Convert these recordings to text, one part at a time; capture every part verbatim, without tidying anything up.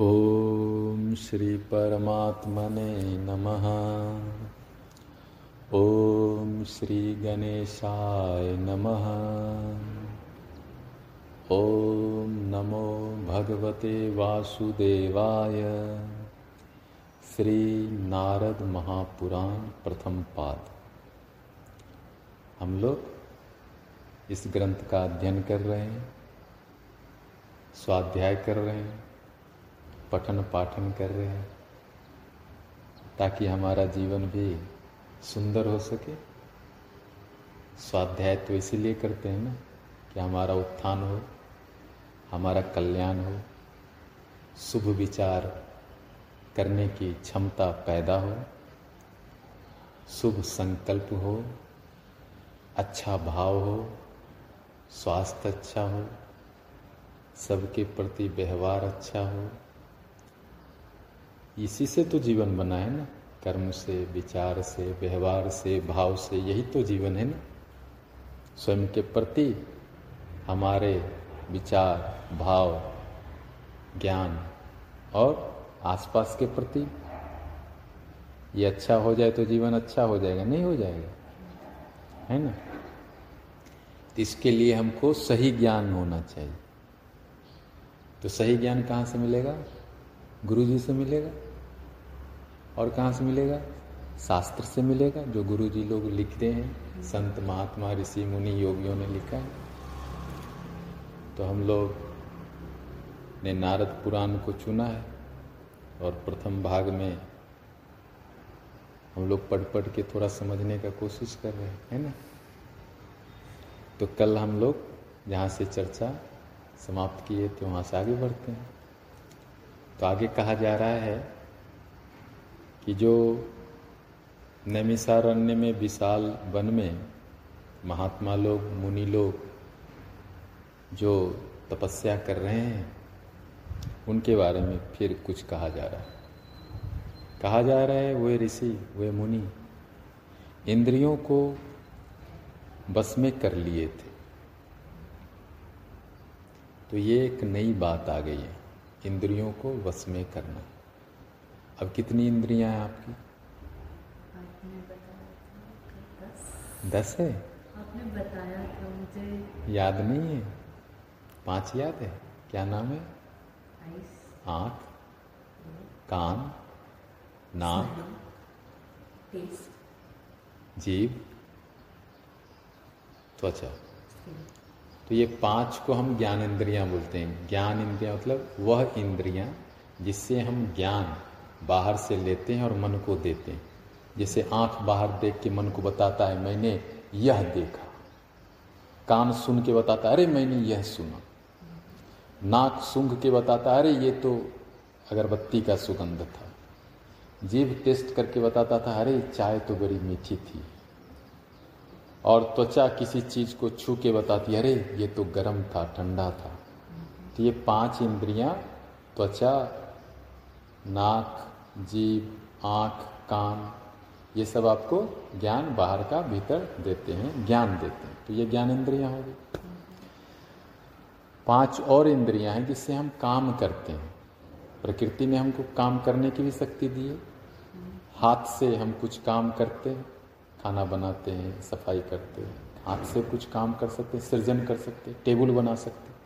ओम श्री परमात्मने नमः। ओम श्री गणेशाय नमः। ओम नमो भगवते वासुदेवाय। श्री नारद महापुराण प्रथम पाद। हम लोग इस ग्रंथ का अध्ययन कर रहे हैं, स्वाध्याय कर रहे हैं, पठन पाठन कर रहे हैं, ताकि हमारा जीवन भी सुंदर हो सके। स्वाध्याय तो इसीलिए करते हैं ना कि हमारा उत्थान हो, हमारा कल्याण हो, शुभ विचार करने की क्षमता पैदा हो, शुभ संकल्प हो, अच्छा भाव हो, स्वास्थ्य अच्छा हो, सबके प्रति व्यवहार अच्छा हो। इसी से तो जीवन बना है ना, कर्म से, विचार से, व्यवहार से, भाव से, यही तो जीवन है ना। स्वयं के प्रति हमारे विचार, भाव, ज्ञान और आसपास के प्रति ये अच्छा हो जाए तो जीवन अच्छा हो जाएगा, नहीं हो जाएगा, है ना। तो इसके लिए हमको सही ज्ञान होना चाहिए। तो सही ज्ञान कहाँ से मिलेगा? गुरुजी से मिलेगा। और कहाँ से मिलेगा? शास्त्र से मिलेगा, जो गुरुजी लोग लिखते हैं, संत महात्मा ऋषि मुनि योगियों ने लिखा है। तो हम लोग ने नारद पुराण को चुना है और प्रथम भाग में हम लोग पढ़ पढ़ के थोड़ा समझने का कोशिश कर रहे हैं, है ना। तो कल हम लोग जहाँ से चर्चा समाप्त किए थे वहाँ से आगे बढ़ते हैं। तो आगे कहा जा रहा है कि जो नैमिसारण्य में, विशाल वन में महात्मा लोग, मुनि लोग जो तपस्या कर रहे हैं, उनके बारे में फिर कुछ कहा जा रहा है। कहा जा रहा है वे ऋषि, वे मुनि इंद्रियों को बस में कर लिए थे। तो ये एक नई बात आ गई है, इंद्रियों को वश में करना। अब कितनी इंद्रियां हैं आपकी? आपने बताया था, दस, दस है। आपने बताया था, मुझे याद नहीं है। पांच याद है, क्या नाम है? आँख, कान, नाक, जीभ, त्वचा। तो ये पांच को हम ज्ञान इंद्रियां बोलते हैं। ज्ञान इंद्रियां मतलब वह इंद्रियां जिससे हम ज्ञान बाहर से लेते हैं और मन को देते हैं। जैसे आंख बाहर देख के मन को बताता है मैंने यह देखा, कान सुन के बताता है अरे मैंने यह सुना, नाक सूंघ के बताता है अरे ये तो अगरबत्ती का सुगंध था, जीभ टेस्ट करके बताता था अरे चाय तो बड़ी मीठी थी, और त्वचा किसी चीज़ को छू के बताती अरे ये तो गर्म था, ठंडा था। तो ये पांच इंद्रियां, त्वचा, नाक, जीभ, आँख, कान, ये सब आपको ज्ञान बाहर का भीतर देते हैं, ज्ञान देते हैं। तो ये ज्ञान इंद्रियां हो गई। पांच और इंद्रियां हैं जिससे हम काम करते हैं। प्रकृति ने हमको काम करने की भी शक्ति दी है। हाथ से हम कुछ काम करते हैं, खाना बनाते हैं, सफाई करते हैं, हाथ से कुछ काम कर सकते हैं, सृजन कर सकते हैं, टेबल बना सकते हैं,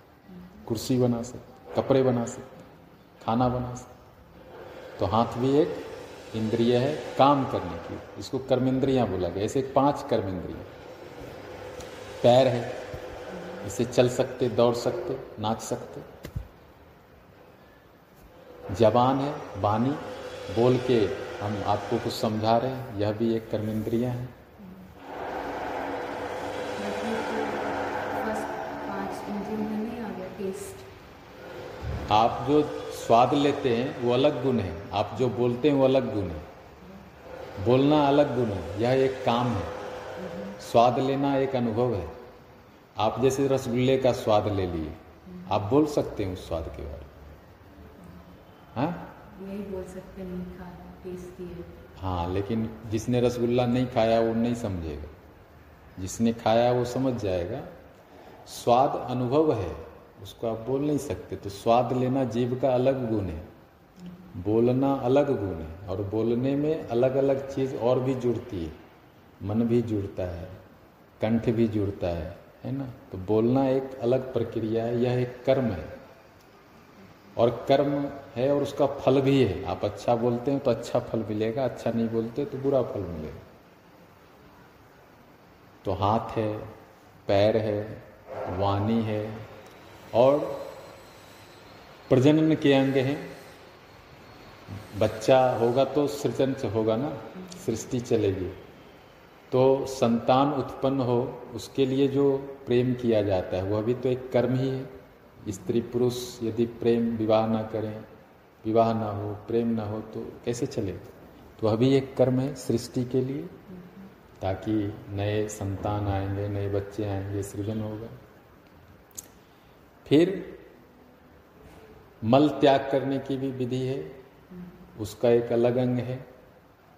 कुर्सी बना सकते, कपड़े बना सकते, खाना बना सकते। तो हाथ भी एक इंद्रिय है काम करने की, इसको कर्मेंद्रियां बोला गया। ऐसे पांच कर्मेंद्रियां। पैर है, इससे चल सकते, दौड़ सकते, नाच सकते। जबान है, वाणी, बोल के हम आपको कुछ समझा रहे हैं, यह भी एक कर्मेंद्रिया है। आप जो स्वाद लेते हैं वो अलग गुण है, आप जो बोलते हैं वो अलग गुण है, बोलना अलग गुण है, यह एक काम है। स्वाद लेना एक अनुभव है। आप जैसे रसगुल्ले का स्वाद ले लिए, आप बोल सकते हैं उस स्वाद के बारे में, हाँ यही बोल सकते हैं, नहीं खाया, टेस्टी है। हाँ, लेकिन जिसने रसगुल्ला नहीं खाया वो नहीं समझेगा, जिसने खाया वो समझ जाएगा। स्वाद अनुभव है, उसको आप बोल नहीं सकते। तो स्वाद लेना जीभ का अलग गुण है, बोलना अलग गुण है और बोलने में अलग अलग चीज़ और भी जुड़ती है, मन भी जुड़ता है, कंठ भी जुड़ता है, है ना। तो बोलना एक अलग प्रक्रिया है, यह एक कर्म है और कर्म है और उसका फल भी है। आप अच्छा बोलते हैं तो अच्छा फल मिलेगा, अच्छा नहीं बोलते तो बुरा फल मिलेगा। तो हाथ है, पैर है, वाणी है और प्रजनन के अंग हैं। बच्चा होगा तो सृजन होगा ना, सृष्टि चलेगी। तो संतान उत्पन्न हो उसके लिए जो प्रेम किया जाता है वह भी तो एक कर्म ही है। स्त्री पुरुष यदि प्रेम विवाह ना करें, विवाह ना हो, प्रेम ना हो तो कैसे चले? तो वह भी एक कर्म है सृष्टि के लिए, ताकि नए संतान आएंगे, नए बच्चे आएंगे, सृजन होगा। फिर मल त्याग करने की भी विधि है, उसका एक अलग अंग है,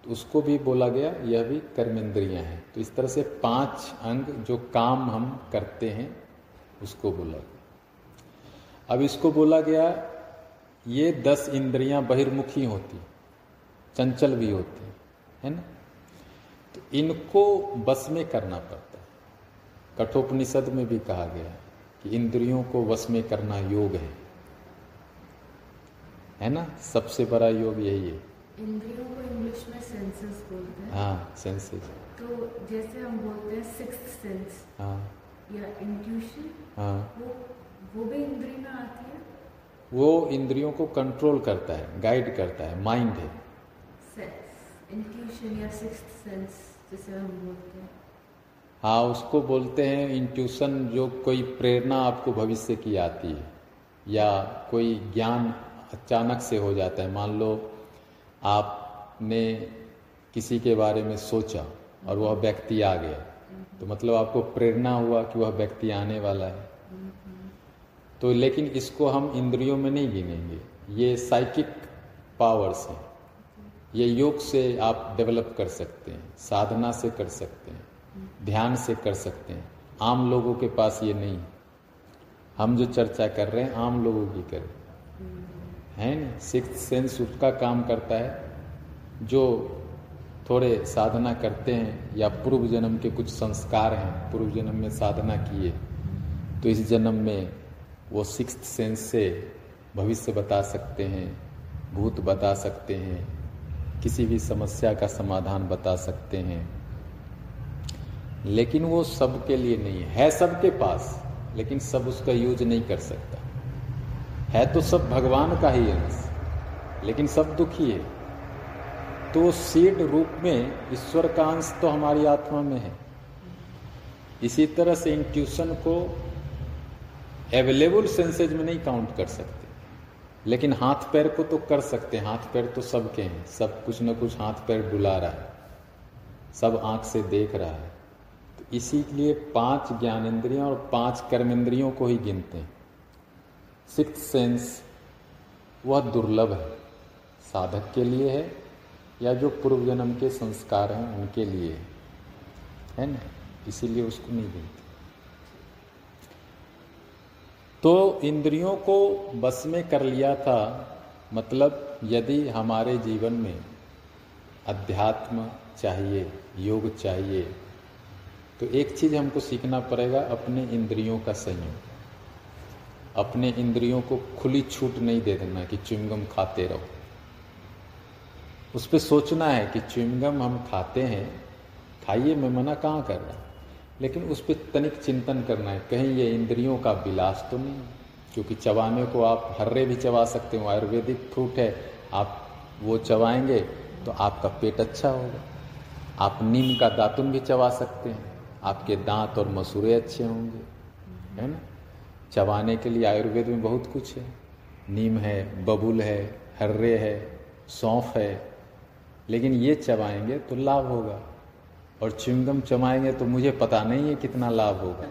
तो उसको भी बोला गया यह भी कर्मेंद्रियां हैं। तो इस तरह से पांच अंग जो काम हम करते हैं उसको बोला गया। अब इसको बोला गया ये दस इंद्रियां बहिर्मुखी होती, चंचल भी होती है ना, तो इनको बस में करना पड़ता है। कठोपनिषद में भी कहा गया कि इंद्रियों को वश में करना योग है, है ना। सबसे बड़ा योग यही है। इंद्रियों को इंग्लिश में सेंसेस बोलते हैं। हाँ, सेंसेस। तो जैसे हम बोलते हैं सिक्स्थ सेंस, हाँ, या इंट्यूशन, हाँ, वो वो भी इंद्रिय में आती है। वो इंद्रियों को कंट्रोल करता है, गाइड करता है, माइंड है। सेंस, इंट्यूशन या सिक्स्थ सेंस जैसे हम बोलते हैं, हाँ, उसको बोलते हैं इंट्यूशन। जो कोई प्रेरणा आपको भविष्य की आती है या कोई ज्ञान अचानक से हो जाता है। मान लो आपने किसी के बारे में सोचा और वह व्यक्ति आ गया, तो मतलब आपको प्रेरणा हुआ कि वह व्यक्ति आने वाला है। तो लेकिन इसको हम इंद्रियों में नहीं गिनेंगे, ये साइकिक पावर्स हैं। ये योग से आप डेवलप कर सकते हैं, साधना से कर सकते हैं, ध्यान से कर सकते हैं। आम लोगों के पास ये नहीं। हम जो चर्चा कर रहे हैं आम लोगों की कर रहे हैं, है ना। सिक्स्थ सेंस उसका काम करता है जो थोड़े साधना करते हैं या पूर्व जन्म के कुछ संस्कार हैं, पूर्व जन्म में साधना किए तो इस जन्म में वो सिक्स्थ सेंस से भविष्य बता सकते हैं, भूत बता सकते हैं, किसी भी समस्या का समाधान बता सकते हैं। लेकिन वो सबके लिए नहीं है, सबके पास, लेकिन सब उसका यूज नहीं कर सकता है। तो सब भगवान का ही अंश, लेकिन सब दुखी है। तो सीड रूप में ईश्वर का अंश तो हमारी आत्मा में है। इसी तरह से इंट्यूशन को अवेलेबल सेंसेज में नहीं काउंट कर सकते, लेकिन हाथ पैर को तो कर सकते हैं। हाथ पैर तो सबके हैं, सब कुछ ना कुछ हाथ पैर डुला रहा है, सब आंख से देख रहा है। तो इसीलिए पांच ज्ञानेंद्रियां और पांच कर्मेंद्रियों को ही गिनते हैं। सिक्स्थ सेंस वह दुर्लभ है, साधक के लिए है या जो पूर्व जन्म के संस्कार हैं उनके लिए है, है ना, इसीलिए उसको नहीं देते। तो इंद्रियों को बस में कर लिया था, मतलब यदि हमारे जीवन में अध्यात्म चाहिए, योग चाहिए, तो एक चीज़ हमको सीखना पड़ेगा, अपने इंद्रियों का संयम। अपने इंद्रियों को खुली छूट नहीं दे देना कि च्युइंगम खाते रहो। उस पर सोचना है कि च्युइंगम हम खाते हैं, खाइए, मैं मना कहाँ कर रहा, लेकिन उस पर तनिक चिंतन करना है कहीं ये इंद्रियों का विलास तो नहीं। क्योंकि चबाने को आप हर्रे भी चबा सकते हो, आयुर्वेदिक फ्रूट है, आप वो चबाएंगे तो आपका पेट अच्छा होगा। आप नीम का दातुन भी चबा सकते हैं, आपके दांत और मसूड़े अच्छे होंगे, है ना। चबाने के लिए आयुर्वेद में बहुत कुछ है, नीम है, बबूल है, हर्रे है, सौंफ है, लेकिन ये चबाएंगे तो लाभ होगा। और च्युइंगम चबाएंगे तो मुझे पता नहीं है कितना लाभ होगा,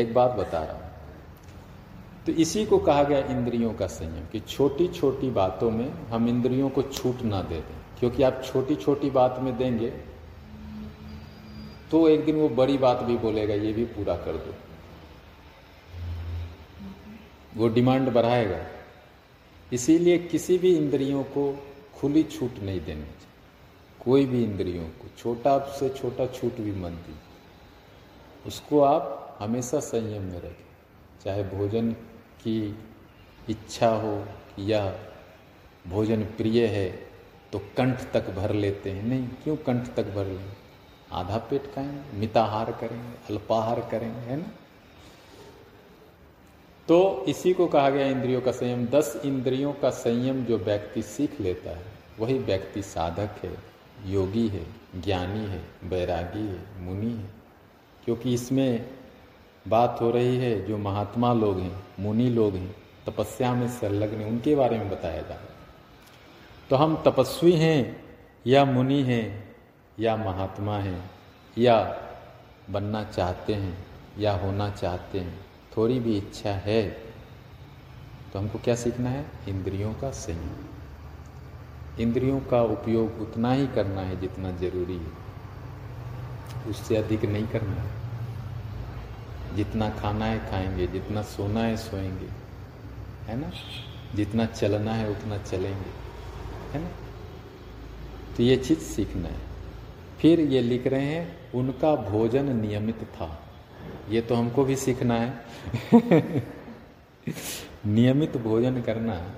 एक बात बता रहा हूँ। तो इसी को कहा गया इंद्रियों का संयम, कि छोटी छोटी बातों में हम इंद्रियों को छूट ना दे दें, क्योंकि आप छोटी छोटी बात में देंगे तो एक दिन वो बड़ी बात भी बोलेगा ये भी पूरा कर दो, वो डिमांड बढ़ाएगा। इसीलिए किसी भी इंद्रियों को खुली छूट नहीं देनी चाहिए, कोई भी इंद्रियों को छोटा से छोटा छूट भी मन दी, उसको आप हमेशा संयम में रखें। चाहे भोजन की इच्छा हो या भोजन प्रिय है तो कंठ तक भर लेते हैं, नहीं क्यों कंठ तक भर लें, आधा पेट खाएंगे, मिताहार करेंगे, अल्पाहार करेंगे, है ना। तो इसी को कहा गया इंद्रियों का संयम। दस इंद्रियों का संयम जो व्यक्ति सीख लेता है वही व्यक्ति साधक है, योगी है, ज्ञानी है, वैरागी है, मुनि है। क्योंकि इसमें बात हो रही है जो महात्मा लोग हैं, मुनि लोग हैं, तपस्या में संलग्न, उनके बारे में बताया जा रहा है। तो हम तपस्वी हैं या मुनि हैं या महात्मा हैं या बनना चाहते हैं या होना चाहते हैं, थोड़ी भी इच्छा है तो हमको क्या सीखना है, इंद्रियों का संयम। इंद्रियों का उपयोग उतना ही करना है जितना जरूरी है, उससे अधिक नहीं करना है। जितना खाना है खाएंगे, जितना सोना है सोएंगे, है ना, जितना चलना है उतना चलेंगे, है ना। तो ये चीज़ सीखना है। फिर ये लिख रहे हैं उनका भोजन नियमित था, ये तो हमको भी सीखना है नियमित भोजन करना है।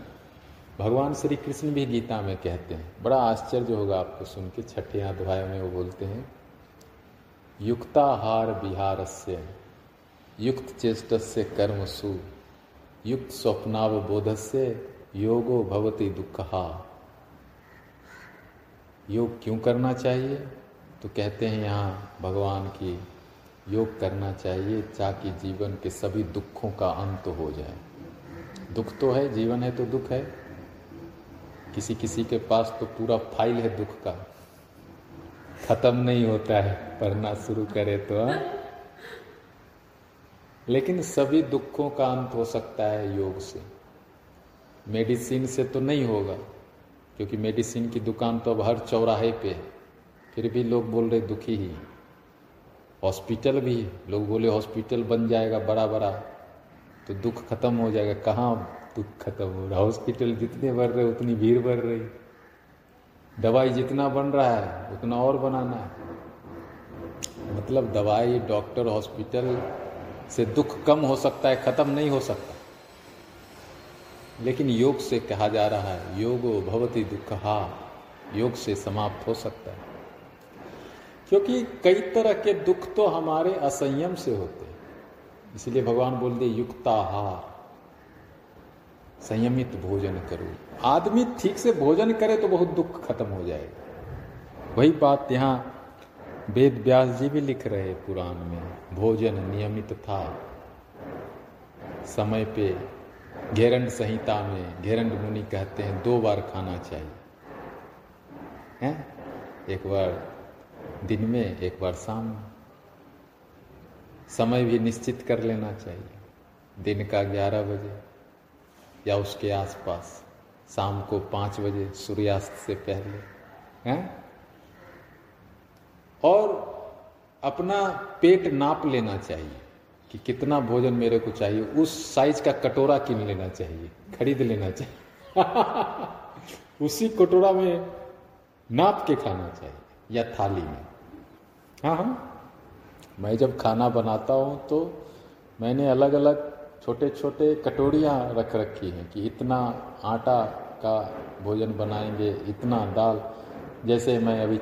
भगवान श्री कृष्ण भी गीता में कहते हैं, बड़ा आश्चर्य होगा आपको सुन के, छठे अध्याय में वो बोलते हैं युक्ताहार विहारस्य युक्त चेष्टस्य कर्मसु युक्त स्वप्नावबोधस्य योगो भवति दुःखहा। योग क्यों करना चाहिए तो कहते हैं यहाँ भगवान की योग करना चाहिए ताकि जीवन के सभी दुखों का अंत हो जाए। दुख तो है, जीवन है तो दुख है, किसी किसी के पास तो पूरा फाइल है दुख का, खत्म नहीं होता है पढ़ना शुरू करे तो। लेकिन सभी दुखों का अंत हो सकता है योग से, मेडिसिन से तो नहीं होगा क्योंकि मेडिसिन की दुकान तो अब हर चौराहे पे है, फिर भी लोग बोल रहे दुखी ही। हॉस्पिटल भी लोग बोले हॉस्पिटल बन जाएगा बड़ा बड़ा तो दुख खत्म हो जाएगा, कहाँ दुख खत्म हो रहा। हॉस्पिटल जितने बढ़ रहे उतनी भीड़ बढ़ रही, दवाई जितना बन रहा है उतना और बनाना है, मतलब दवाई डॉक्टर हॉस्पिटल से दुख कम हो सकता है, खत्म नहीं हो सकता। लेकिन योग से कहा जा रहा है योगो भवति दुःखहा, योग से समाप्त हो सकता है। क्योंकि कई तरह के दुख तो हमारे असंयम से होते हैं, इसलिए भगवान बोल दे युक्ताहार, संयमित भोजन करो। आदमी ठीक से भोजन करे तो बहुत दुख खत्म हो जाएगा। वही बात यहाँ वेद व्यास जी भी लिख रहे पुराण में, भोजन नियमित था समय पे। घेरंड संहिता में घेरंड मुनि कहते हैं दो बार खाना चाहिए, हैं एक बार दिन में एक बार शाम में। समय भी निश्चित कर लेना चाहिए, दिन का ग्यारह बजे या उसके आसपास, शाम को पाँच बजे सूर्यास्त से पहले, हैं। और अपना पेट नाप लेना चाहिए कि कितना भोजन मेरे को चाहिए, उस साइज का कटोरा किन लेना चाहिए, खरीद लेना चाहिए उसी कटोरा में नाप के खाना चाहिए या थाली में। हाँ हाँ मैं जब खाना बनाता हूँ तो मैंने अलग अलग छोटे छोटे कटोरियाँ रख रखी हैं कि इतना आटा का भोजन बनाएंगे, इतना दाल। जैसे मैं अभी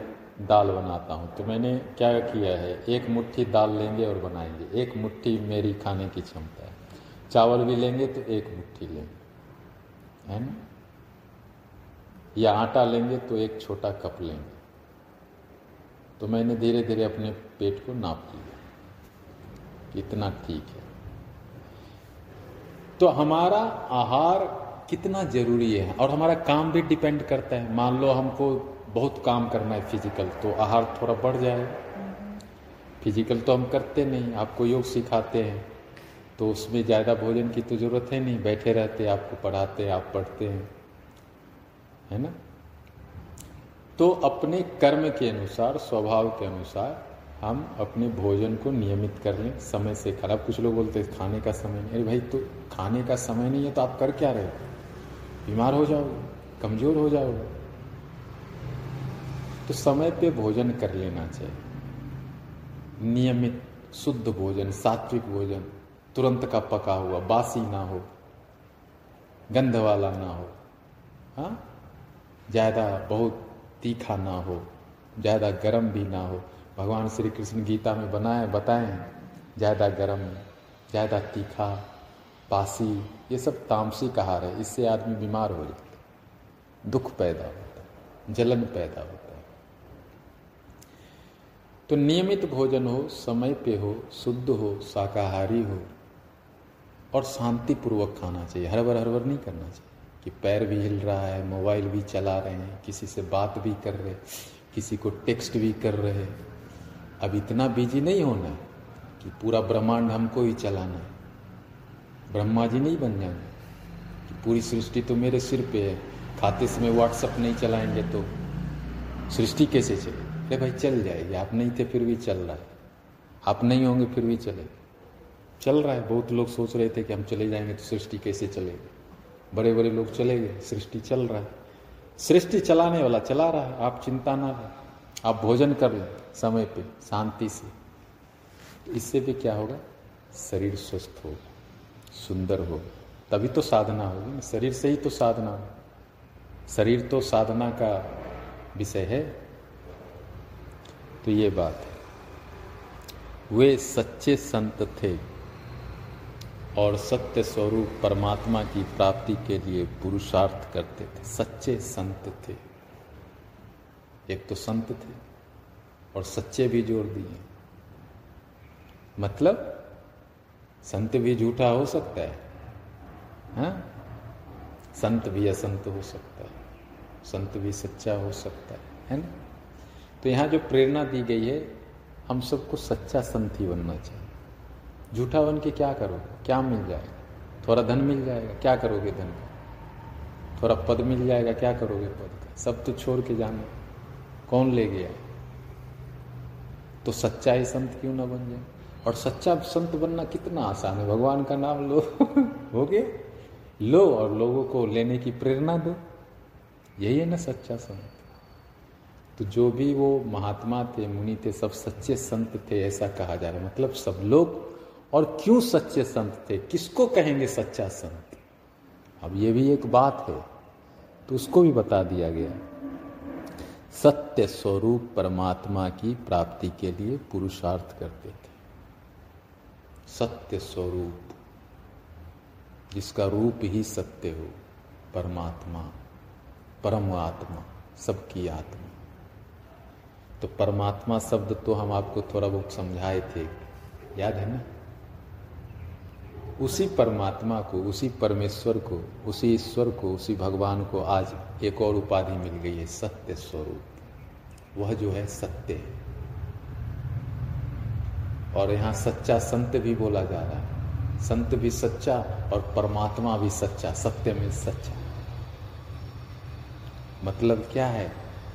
दाल बनाता हूँ तो मैंने क्या किया है, एक मुट्ठी दाल लेंगे और बनाएंगे, एक मुट्ठी मेरी खाने की क्षमता है। चावल भी लेंगे तो एक मुट्ठी लेंगे, है ना, या आटा लेंगे तो एक छोटा कप लेंगे। तो मैंने धीरे धीरे अपने पेट को नाप लिया, इतना ठीक है। तो हमारा आहार कितना ज़रूरी है, और हमारा काम भी डिपेंड करता है। मान लो हमको बहुत काम करना है फिजिकल, तो आहार थोड़ा बढ़ जाएगा। फिजिकल तो हम करते नहीं, आपको योग सिखाते हैं तो उसमें ज़्यादा भोजन की तो ज़रूरत है नहीं, बैठे रहते, आपको पढ़ाते, आप पढ़ते हैं, है ना। तो अपने कर्म के अनुसार, स्वभाव के अनुसार हम अपने भोजन को नियमित कर लें, समय से खाना। कुछ लोग बोलते हैं खाने का समय नहीं, अरे भाई तो खाने का समय नहीं है तो आप कर क्या रहे हो, बीमार हो जाओगे, कमजोर हो जाओगे। तो समय पे भोजन कर लेना चाहिए, नियमित शुद्ध भोजन, सात्विक भोजन, तुरंत का पका हुआ, बासी ना हो, गंध वाला ना हो, हाँ, ज़्यादा बहुत तीखा ना हो, ज़्यादा गर्म भी ना हो। भगवान श्री कृष्ण गीता में बनाए बताएं ज़्यादा गर्म, ज़्यादा तीखा, बासी, ये सब तामसिक आहार है। इससे आदमी बीमार हो जाता है, दुख पैदा होता है, जलन पैदा होता है। तो नियमित भोजन हो, समय पे हो, शुद्ध हो, शाकाहारी हो और शांतिपूर्वक खाना चाहिए। हड़बड़ हड़बड़ नहीं करना चाहिए कि पैर भी हिल रहा है, मोबाइल भी चला रहे हैं, किसी से बात भी कर रहे, किसी को टेक्स्ट भी कर रहे। अब इतना बिजी नहीं होना है कि पूरा ब्रह्मांड हमको ही चलाना है। ब्रह्मा जी नहीं बन जाएंगे कि पूरी सृष्टि तो मेरे सिर पे है, खाते समय व्हाट्सएप नहीं चलाएंगे तो सृष्टि कैसे चलेगी? अरे भाई चल जाएगी, आप नहीं थे फिर भी चल रहा है, आप नहीं होंगे फिर भी चलेगा, चल रहा है। बहुत लोग सोच रहे थे कि हम चले जाएंगे तो सृष्टि कैसे चलेगी, बड़े बड़े लोग चले गए, सृष्टि चल रहा है। सृष्टि चलाने वाला चला रहा है, आप चिंता ना रहे, आप भोजन कर लें समय पे, शांति से। तो इससे भी क्या होगा, शरीर स्वस्थ होगा, सुंदर हो, तभी तो साधना होगी ना। शरीर से ही तो साधना हो, शरीर तो साधना का विषय है। तो ये बात है, वे सच्चे संत थे और सत्य स्वरूप परमात्मा की प्राप्ति के लिए पुरुषार्थ करते थे। सच्चे संत थे, एक तो संत थे और सच्चे भी जोड़ दिए, मतलब संत भी झूठा हो सकता है, हाँ? संत भी असंत हो सकता है, संत भी सच्चा हो सकता है, है ना? तो यहाँ जो प्रेरणा दी गई है, हम सबको सच्चा संत ही बनना चाहिए। झूठा बन के क्या करोगे, क्या मिल जाएगा? थोड़ा धन मिल जाएगा, क्या करोगे धन का? थोड़ा पद मिल जाएगा, क्या करोगे पद का? सब तो छोड़ के जाना, कौन ले गया? तो सच्चा ही संत क्यों ना बन जाए? और सच्चा संत बनना कितना आसान है, भगवान का नाम लो हो गया, लो और लोगों को लेने की प्रेरणा दो, यही है ना सच्चा संत। तो जो भी वो महात्मा थे, मुनि थे, सब सच्चे संत थे ऐसा कहा जा रहा है, मतलब सब लोग। और क्यों सच्चे संत थे, किसको कहेंगे सच्चा संत, अब ये भी एक बात है, तो उसको भी बता दिया गया। सत्य स्वरूप परमात्मा की प्राप्ति के लिए पुरुषार्थ करते थे। सत्य स्वरूप, जिसका रूप ही सत्य हो, परमात्मा, परम आत्मा, सबकी आत्मा। तो परमात्मा शब्द तो हम आपको थोड़ा बहुत समझाए थे, याद है ना? उसी परमात्मा को, उसी परमेश्वर को, उसी ईश्वर को, उसी भगवान को आज एक और उपाधि मिल गई है, सत्य स्वरूप। वह जो है सत्य है, और यहाँ सच्चा संत भी बोला जा रहा है। संत भी सच्चा और परमात्मा भी सच्चा, सत्य में सच्चा। मतलब क्या है?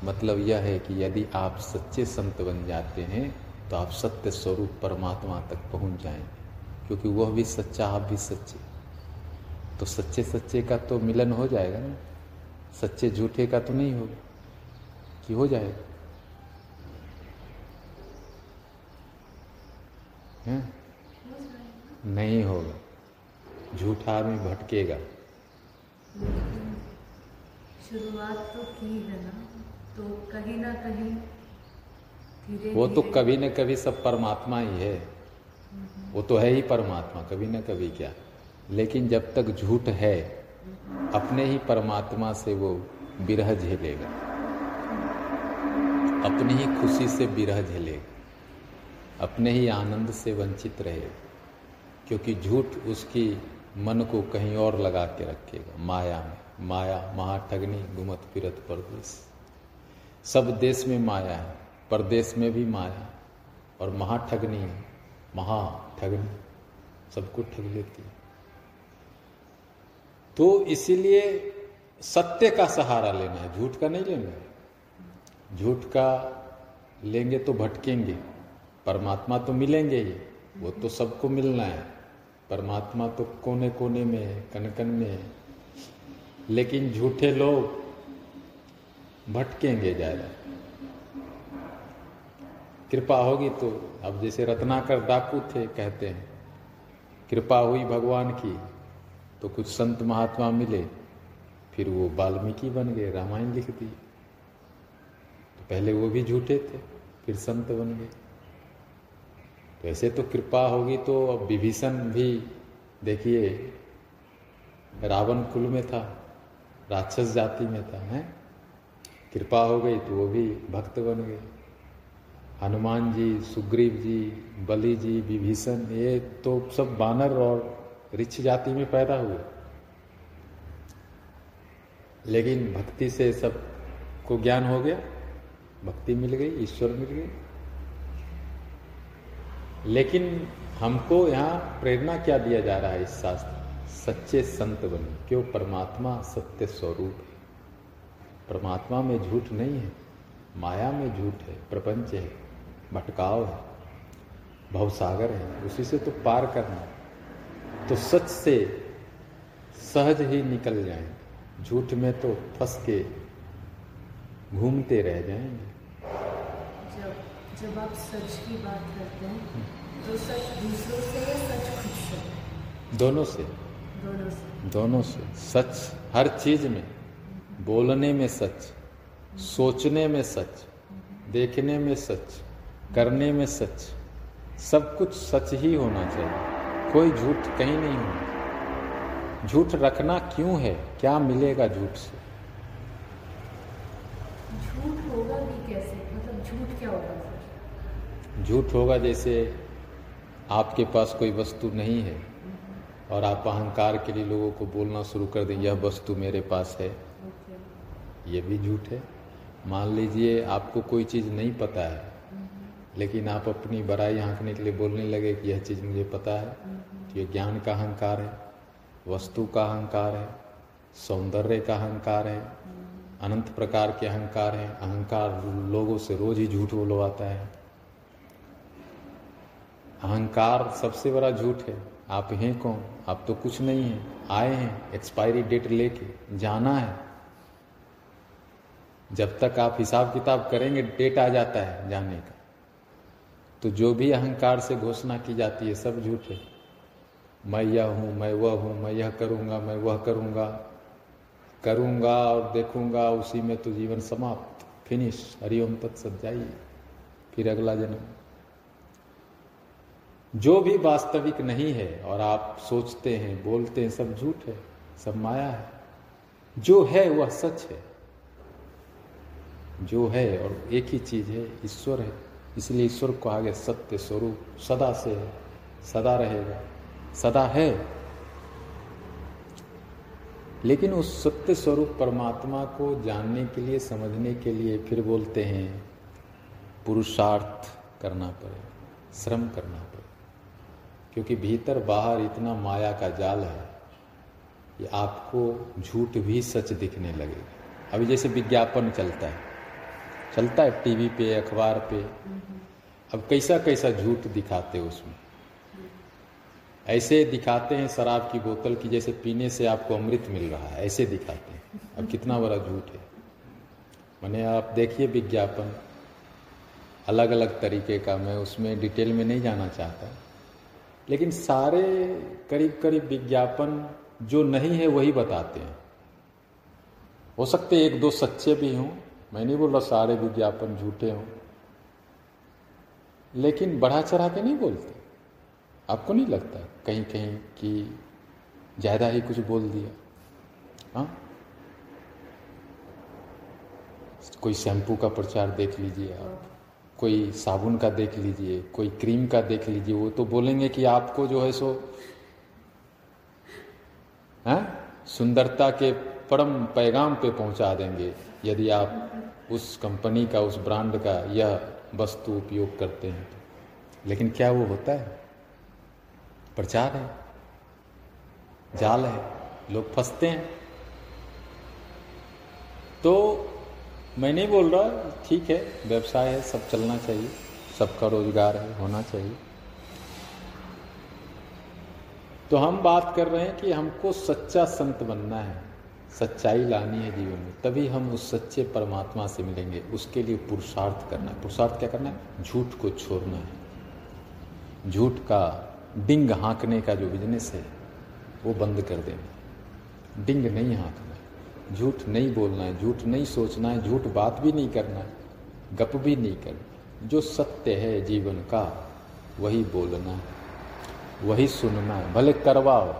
मतलब यह है कि यदि आप सच्चे संत बन जाते हैं तो आप सत्य स्वरूप परमात्मा तक पहुंच जाएंगे, क्योंकि वह भी सच्चा, आप भी सच्चे। तो सच्चे सच्चे का तो मिलन हो जाएगा ना, सच्चे झूठे का तो नहीं होगा कि हो जाएगा, है? नहीं होगा, झूठा में भटकेगा। शुरुआत तो की है ना, तो कहीं ना कहीं वो तो कभी न कभी सब परमात्मा ही है, वो तो है ही परमात्मा, कभी न कभी क्या। लेकिन जब तक झूठ है, अपने ही परमात्मा से वो विरह झेलेगा, अपनी ही खुशी से विरह झेलेगा, अपने ही आनंद से वंचित रहेगा, क्योंकि झूठ उसकी मन को कहीं और लगा के रखेगा, माया में। माया महाठगनी घुमत फिरत परदेश, सब देश में माया है, परदेश में भी माया, और महाठगनी है, महाठगनी सबको ठग लेती है। तो इसीलिए सत्य का सहारा लेना है, झूठ का नहीं लेना है। झूठ का लेंगे तो भटकेंगे, परमात्मा तो मिलेंगे ही, वो तो सबको मिलना है, परमात्मा तो कोने कोने में है, कन कन में है। लेकिन झूठे लोग भटकेंगे ज्यादा। कृपा होगी तो, अब जैसे रत्नाकर डाकू थे, कहते हैं कृपा हुई भगवान की तो कुछ संत महात्मा मिले, फिर वो बाल्मीकि बन गए, रामायण लिख दी। तो पहले वो भी झूठे थे, फिर संत बन गए। तो ऐसे तो कृपा होगी तो। अब विभीषण भी देखिए, रावण कुल में था, राक्षस जाति में था, हैं, कृपा हो गई तो वो भी भक्त बन गए। हनुमान जी, सुग्रीव जी, बलि जी, विभीषण, ये तो सब बानर और ऋच जाति में पैदा हुए, लेकिन भक्ति से सब को ज्ञान हो गया, भक्ति मिल गई, ईश्वर मिल गई। लेकिन हमको यहाँ प्रेरणा क्या दिया जा रहा है इस शास्त्र? सच्चे संत बने, क्यों? परमात्मा सत्य स्वरूप है, परमात्मा में झूठ नहीं है, माया में झूठ है, प्रपंच है, भटकाव है, भवसागर है, उसी से तो पार करना है। तो सच से सहज ही निकल जाएंगे, झूठ में तो फंस के घूमते रह जाएंगे। जब जब आप सच की बात करते हैं तो सच दूसरों से या सच खुद से? दोनों से, दोनों से, दोनों से। सच हर चीज में, बोलने में सच, सोचने में सच, देखने में सच, करने में सच, सब कुछ सच ही होना चाहिए, कोई झूठ कहीं नहीं होना। झूठ रखना क्यों है? क्या मिलेगा झूठ से? झूठ होगा भी कैसे, मतलब झूठ क्या होगा? झूठ होगा जैसे आपके पास कोई वस्तु नहीं है और आप अहंकार के लिए लोगों को बोलना शुरू कर दें, यह वस्तु मेरे पास है, ये भी झूठ है। मान लीजिए आपको कोई चीज़ नहीं पता है, लेकिन आप अपनी बड़ाई हाँकने के लिए बोलने लगे कि यह चीज़ मुझे पता है, तो ये ज्ञान का अहंकार है, वस्तु का अहंकार है, सौंदर्य का अहंकार है, अनंत प्रकार के अहंकार हैं। अहंकार लोगों से रोज ही झूठ बोलवाता है। अहंकार सबसे बड़ा झूठ है। आप हैं कौन? आप तो कुछ नहीं हैं, आए हैं एक्सपायरी डेट लेके, जाना है। जब तक आप हिसाब किताब करेंगे डेट आ जाता है जाने का। तो जो भी अहंकार से घोषणा की जाती है सब झूठ है। मैं यह हूँ, मैं वह हूँ, मैं यह करूँगा, मैं वह करूँगा, करूँगा और देखूँगा, उसी में तो जीवन समाप्त, फिनिश, हरिओम तत्सत, जाइए फिर अगला जन्म। जो भी वास्तविक नहीं है और आप सोचते हैं, बोलते हैं, सब झूठ है, सब माया है। जो है वह सच है, जो है और एक ही चीज है, ईश्वर है। इसलिए ईश्वर को आगे सत्य स्वरूप, सदा से है, सदा रहेगा, सदा है। लेकिन उस सत्य स्वरूप परमात्मा को जानने के लिए, समझने के लिए फिर बोलते हैं पुरुषार्थ करना पड़ेगा, श्रम करना पड़ेगा, क्योंकि भीतर बाहर इतना माया का जाल है कि आपको झूठ भी सच दिखने लगेगा। अभी जैसे विज्ञापन चलता है, चलता है टीवी पे, अखबार पे, अब कैसा कैसा झूठ दिखाते हैं उसमें। ऐसे दिखाते हैं शराब की बोतल की जैसे पीने से आपको अमृत मिल रहा है, ऐसे दिखाते हैं। अब कितना बड़ा झूठ है। मैंने आप देखिए विज्ञापन अलग अलग तरीके का, मैं उसमें डिटेल में नहीं जाना चाहता, लेकिन सारे करीब करीब विज्ञापन जो नहीं है वही बताते हैं। हो सकते एक दो सच्चे भी हों, मैं नहीं बोल रहा सारे विज्ञापन झूठे हों, लेकिन बढ़ा चढ़ा के नहीं बोलते। आपको नहीं लगता कहीं कहीं कि ज़्यादा ही कुछ बोल दिया? हाँ, कोई शैम्पू का प्रचार देख लीजिए आप, कोई साबुन का देख लीजिए, कोई क्रीम का देख लीजिए, वो तो बोलेंगे कि आपको जो है सो है सुंदरता के परम पैगाम पे पहुंचा देंगे यदि आप उस कंपनी का, उस ब्रांड का यह वस्तु उपयोग करते हैं। लेकिन क्या वो होता है? प्रचार है, जाल है, लोग फंसते हैं। तो मैं नहीं बोल रहा, ठीक है, व्यवसाय है, सब चलना चाहिए, सबका रोजगार है, होना चाहिए। तो हम बात कर रहे हैं कि हमको सच्चा संत बनना है, सच्चाई लानी है जीवन में, तभी हम उस सच्चे परमात्मा से मिलेंगे। उसके लिए पुरुषार्थ करना है। पुरुषार्थ क्या करना है? झूठ को छोड़ना है। झूठ का डिंग हाँकने का जो बिजनेस है वो बंद कर देना। डिंग नहीं हाँकना है, झूठ नहीं बोलना है, झूठ नहीं सोचना है, झूठ बात भी नहीं करना है, गप भी नहीं करना। जो सत्य है जीवन का वही बोलना है, वही सुनना है। भले करवाओ,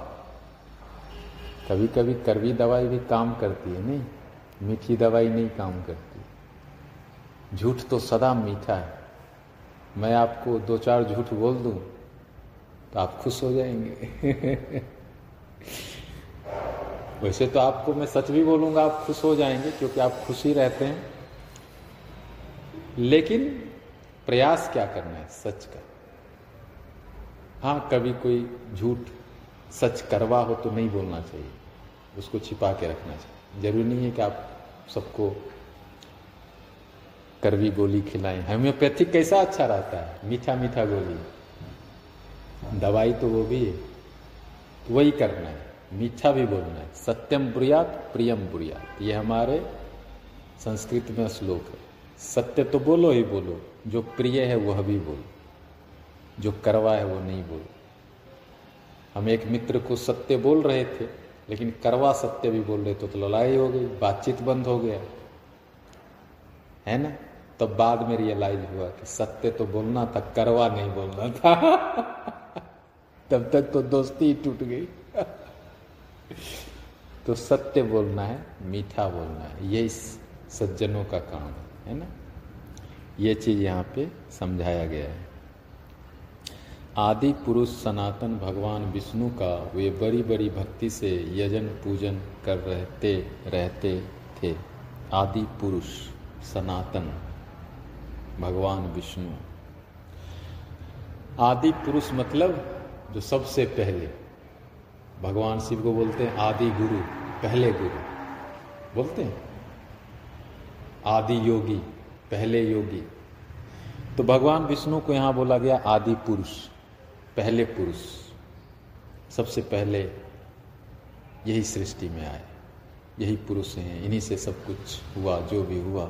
कभी कभी कड़वी दवाई भी काम करती है, नहीं मीठी दवाई नहीं काम करती। झूठ तो सदा मीठा है। मैं आपको दो चार झूठ बोल दूं तो आप खुश हो जाएंगे। वैसे तो आपको मैं सच भी बोलूंगा आप खुश हो जाएंगे क्योंकि आप खुश ही रहते हैं। लेकिन प्रयास क्या करना है? सच का। हाँ, कभी कोई झूठ सच करवा हो तो नहीं बोलना चाहिए, उसको छिपा के रखना चाहिए। जरूरी नहीं है कि आप सबको कड़वी गोली खिलाएं। होम्योपैथिक कैसा अच्छा रहता है, मीठा मीठा गोली। दवाई तो वो भी है, तो वही करना है, मीठा भी बोलना है। सत्यम ब्रूयात प्रियम ब्रूयात, ये हमारे संस्कृत में श्लोक है। सत्य तो बोलो ही बोलो, जो प्रिय है वह भी बोलो, जो करवा है वो नहीं बोलो। हम एक मित्र को सत्य बोल रहे थे लेकिन करवा सत्य भी बोल रहे थे, तो लड़ाई हो गई, बातचीत बंद हो गया, है ना। तब तो बाद में रियलाइज हुआ कि सत्य तो बोलना था, करवा नहीं बोलना था। तब तक तो दोस्ती ही टूट गई। तो सत्य बोलना है, मीठा बोलना है, ये इस सज्जनों का काम है, है ना। ये चीज यहाँ पे समझाया गया है। आदि पुरुष सनातन भगवान विष्णु का वे बड़ी बड़ी भक्ति से यजन पूजन कर रहते रहते थे। आदि पुरुष सनातन भगवान विष्णु। आदि पुरुष मतलब जो सबसे पहले। भगवान शिव को बोलते हैं आदि गुरु, पहले गुरु बोलते हैं। आदि योगी, पहले योगी। तो भगवान विष्णु को यहाँ बोला गया आदि पुरुष, पहले पुरुष, सबसे पहले यही सृष्टि में आए, यही पुरुष हैं, इन्हीं से सब कुछ हुआ जो भी हुआ।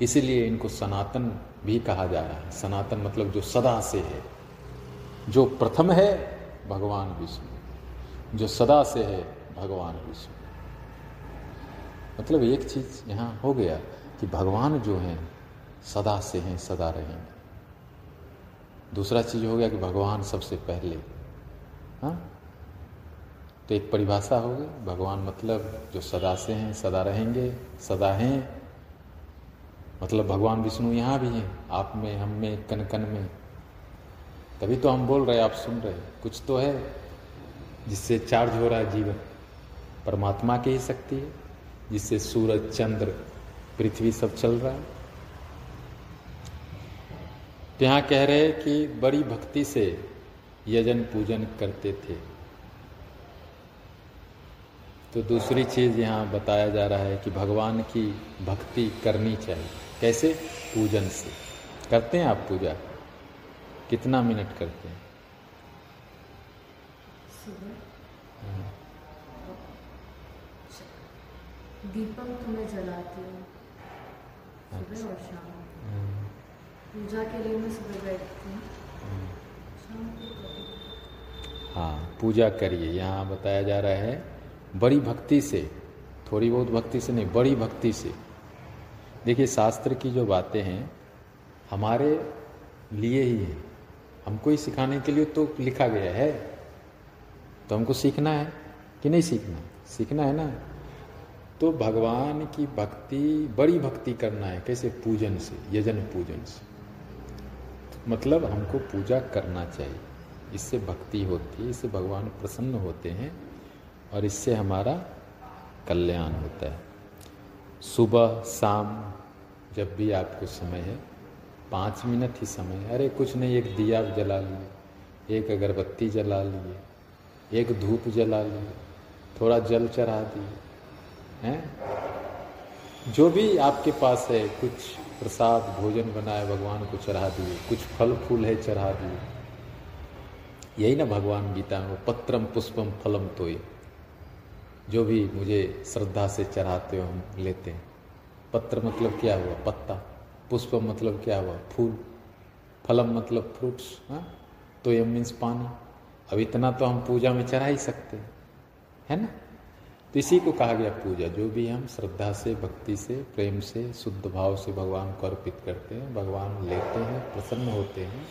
इसीलिए इनको सनातन भी कहा जा रहा है। सनातन मतलब जो सदा से है, जो प्रथम है भगवान विष्णु, जो सदा से है भगवान विष्णु। मतलब एक चीज यहाँ हो गया कि भगवान जो हैं सदा से हैं, सदा रहेंगे। दूसरा चीज हो गया कि भगवान सबसे पहले। हाँ, तो एक परिभाषा हो गई, भगवान मतलब जो सदा से हैं, सदा रहेंगे, सदा हैं। मतलब भगवान विष्णु यहाँ भी हैं, आप में, हम में, कन कन में। तभी तो हम बोल रहे, आप सुन रहे, कुछ तो है जिससे चार्ज हो रहा है जीवन। परमात्मा की ही शक्ति है जिससे सूरज, चंद्र, पृथ्वी सब चल रहा है। यहाँ कह रहे कि बड़ी भक्ति से यजन पूजन करते थे। तो दूसरी चीज यहाँ बताया जा रहा है कि भगवान की भक्ति करनी चाहिए। कैसे? पूजन से। करते हैं आप पूजा? कितना मिनट करते हैं? दीपक तो मैं जलाती हूँ सुबह और शाम। पूजा के लिए मैं सुबह बैठती हूँ। हाँ, पूजा करिए। यहाँ बताया जा रहा है बड़ी भक्ति से, थोड़ी बहुत भक्ति से नहीं, बड़ी भक्ति से। देखिए, शास्त्र की जो बातें हैं हमारे लिए ही है, हमको ही सिखाने के लिए तो लिखा गया है। तो हमको सीखना है कि नहीं सीखना? सीखना है ना। तो भगवान की भक्ति, बड़ी भक्ति करना है। कैसे? पूजन से, यजन पूजन से। मतलब हमको पूजा करना चाहिए, इससे भक्ति होती है, इससे भगवान प्रसन्न होते हैं और इससे हमारा कल्याण होता है। सुबह शाम जब भी आपको समय है, पाँच मिनट ही समय है। अरे कुछ नहीं, एक दिया जला लिए, एक अगरबत्ती जला लिए, एक धूप जला लिए, थोड़ा जल चढ़ा दिए, हैं जो भी आपके पास है, कुछ प्रसाद भोजन बनाए भगवान को चढ़ा दिए, कुछ फल फूल है चढ़ा दिए। यही ना भगवान गीता में, पत्रम पुष्पम फलम तोय, जो भी मुझे श्रद्धा से चढ़ाते हो हम लेते हैं। पत्र मतलब क्या हुआ पत्ता, पुष्प मतलब क्या हुआ फूल, फलम मतलब फ्रूट्स, हाँ तो यम मीन्स पानी। अब इतना तो हम पूजा में चढ़ा ही सकते हैं, है ना। तो इसी को कहा गया पूजा, जो भी हम श्रद्धा से, भक्ति से, प्रेम से, शुद्ध भाव से भगवान को अर्पित करते हैं, भगवान लेते हैं, प्रसन्न होते हैं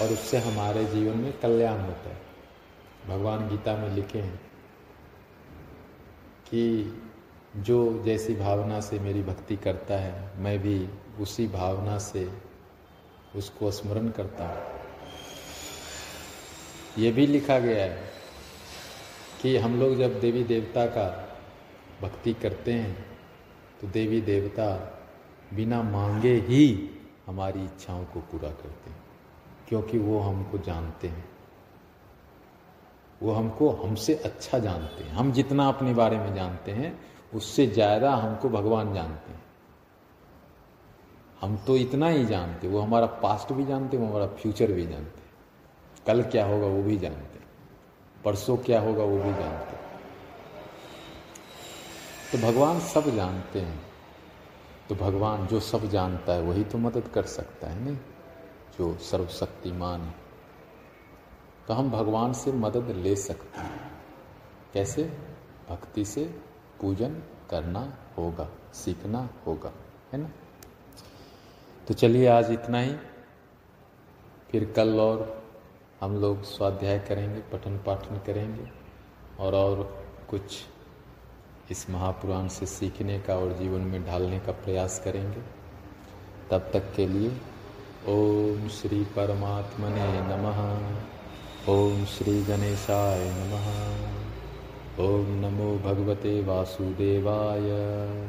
और उससे हमारे जीवन में कल्याण होता है। भगवान गीता में लिखे हैं कि जो जैसी भावना से मेरी भक्ति करता है मैं भी उसी भावना से उसको स्मरण करता हूँ। ये भी लिखा गया है कि हम लोग जब देवी देवता का भक्ति करते हैं तो देवी देवता बिना मांगे ही हमारी इच्छाओं को पूरा करते हैं, क्योंकि वो हमको जानते हैं, वो हमको हमसे अच्छा जानते हैं। हम जितना अपने बारे में जानते हैं उससे ज़्यादा हमको भगवान जानते हैं। हम तो इतना ही जानते, वो हमारा पास्ट भी जानते, वो हमारा फ्यूचर भी जानते, कल क्या होगा वो भी जानते, परसों क्या होगा वो भी जानते। तो भगवान सब जानते हैं, तो भगवान जो सब जानता है वही तो मदद कर सकता है, नहीं जो सर्वशक्तिमान है। तो हम भगवान से मदद ले सकते हैं, कैसे? भक्ति से पूजन करना होगा, सीखना होगा, है ना। तो चलिए आज इतना ही, फिर कल और हम लोग स्वाध्याय करेंगे, पठन पाठन करेंगे और और कुछ इस महापुराण से सीखने का और जीवन में ढालने का प्रयास करेंगे। तब तक के लिए ओम श्री परमात्मने नमः, ओम श्री गणेशाय नमः, ओम नमो भगवते वासुदेवाय।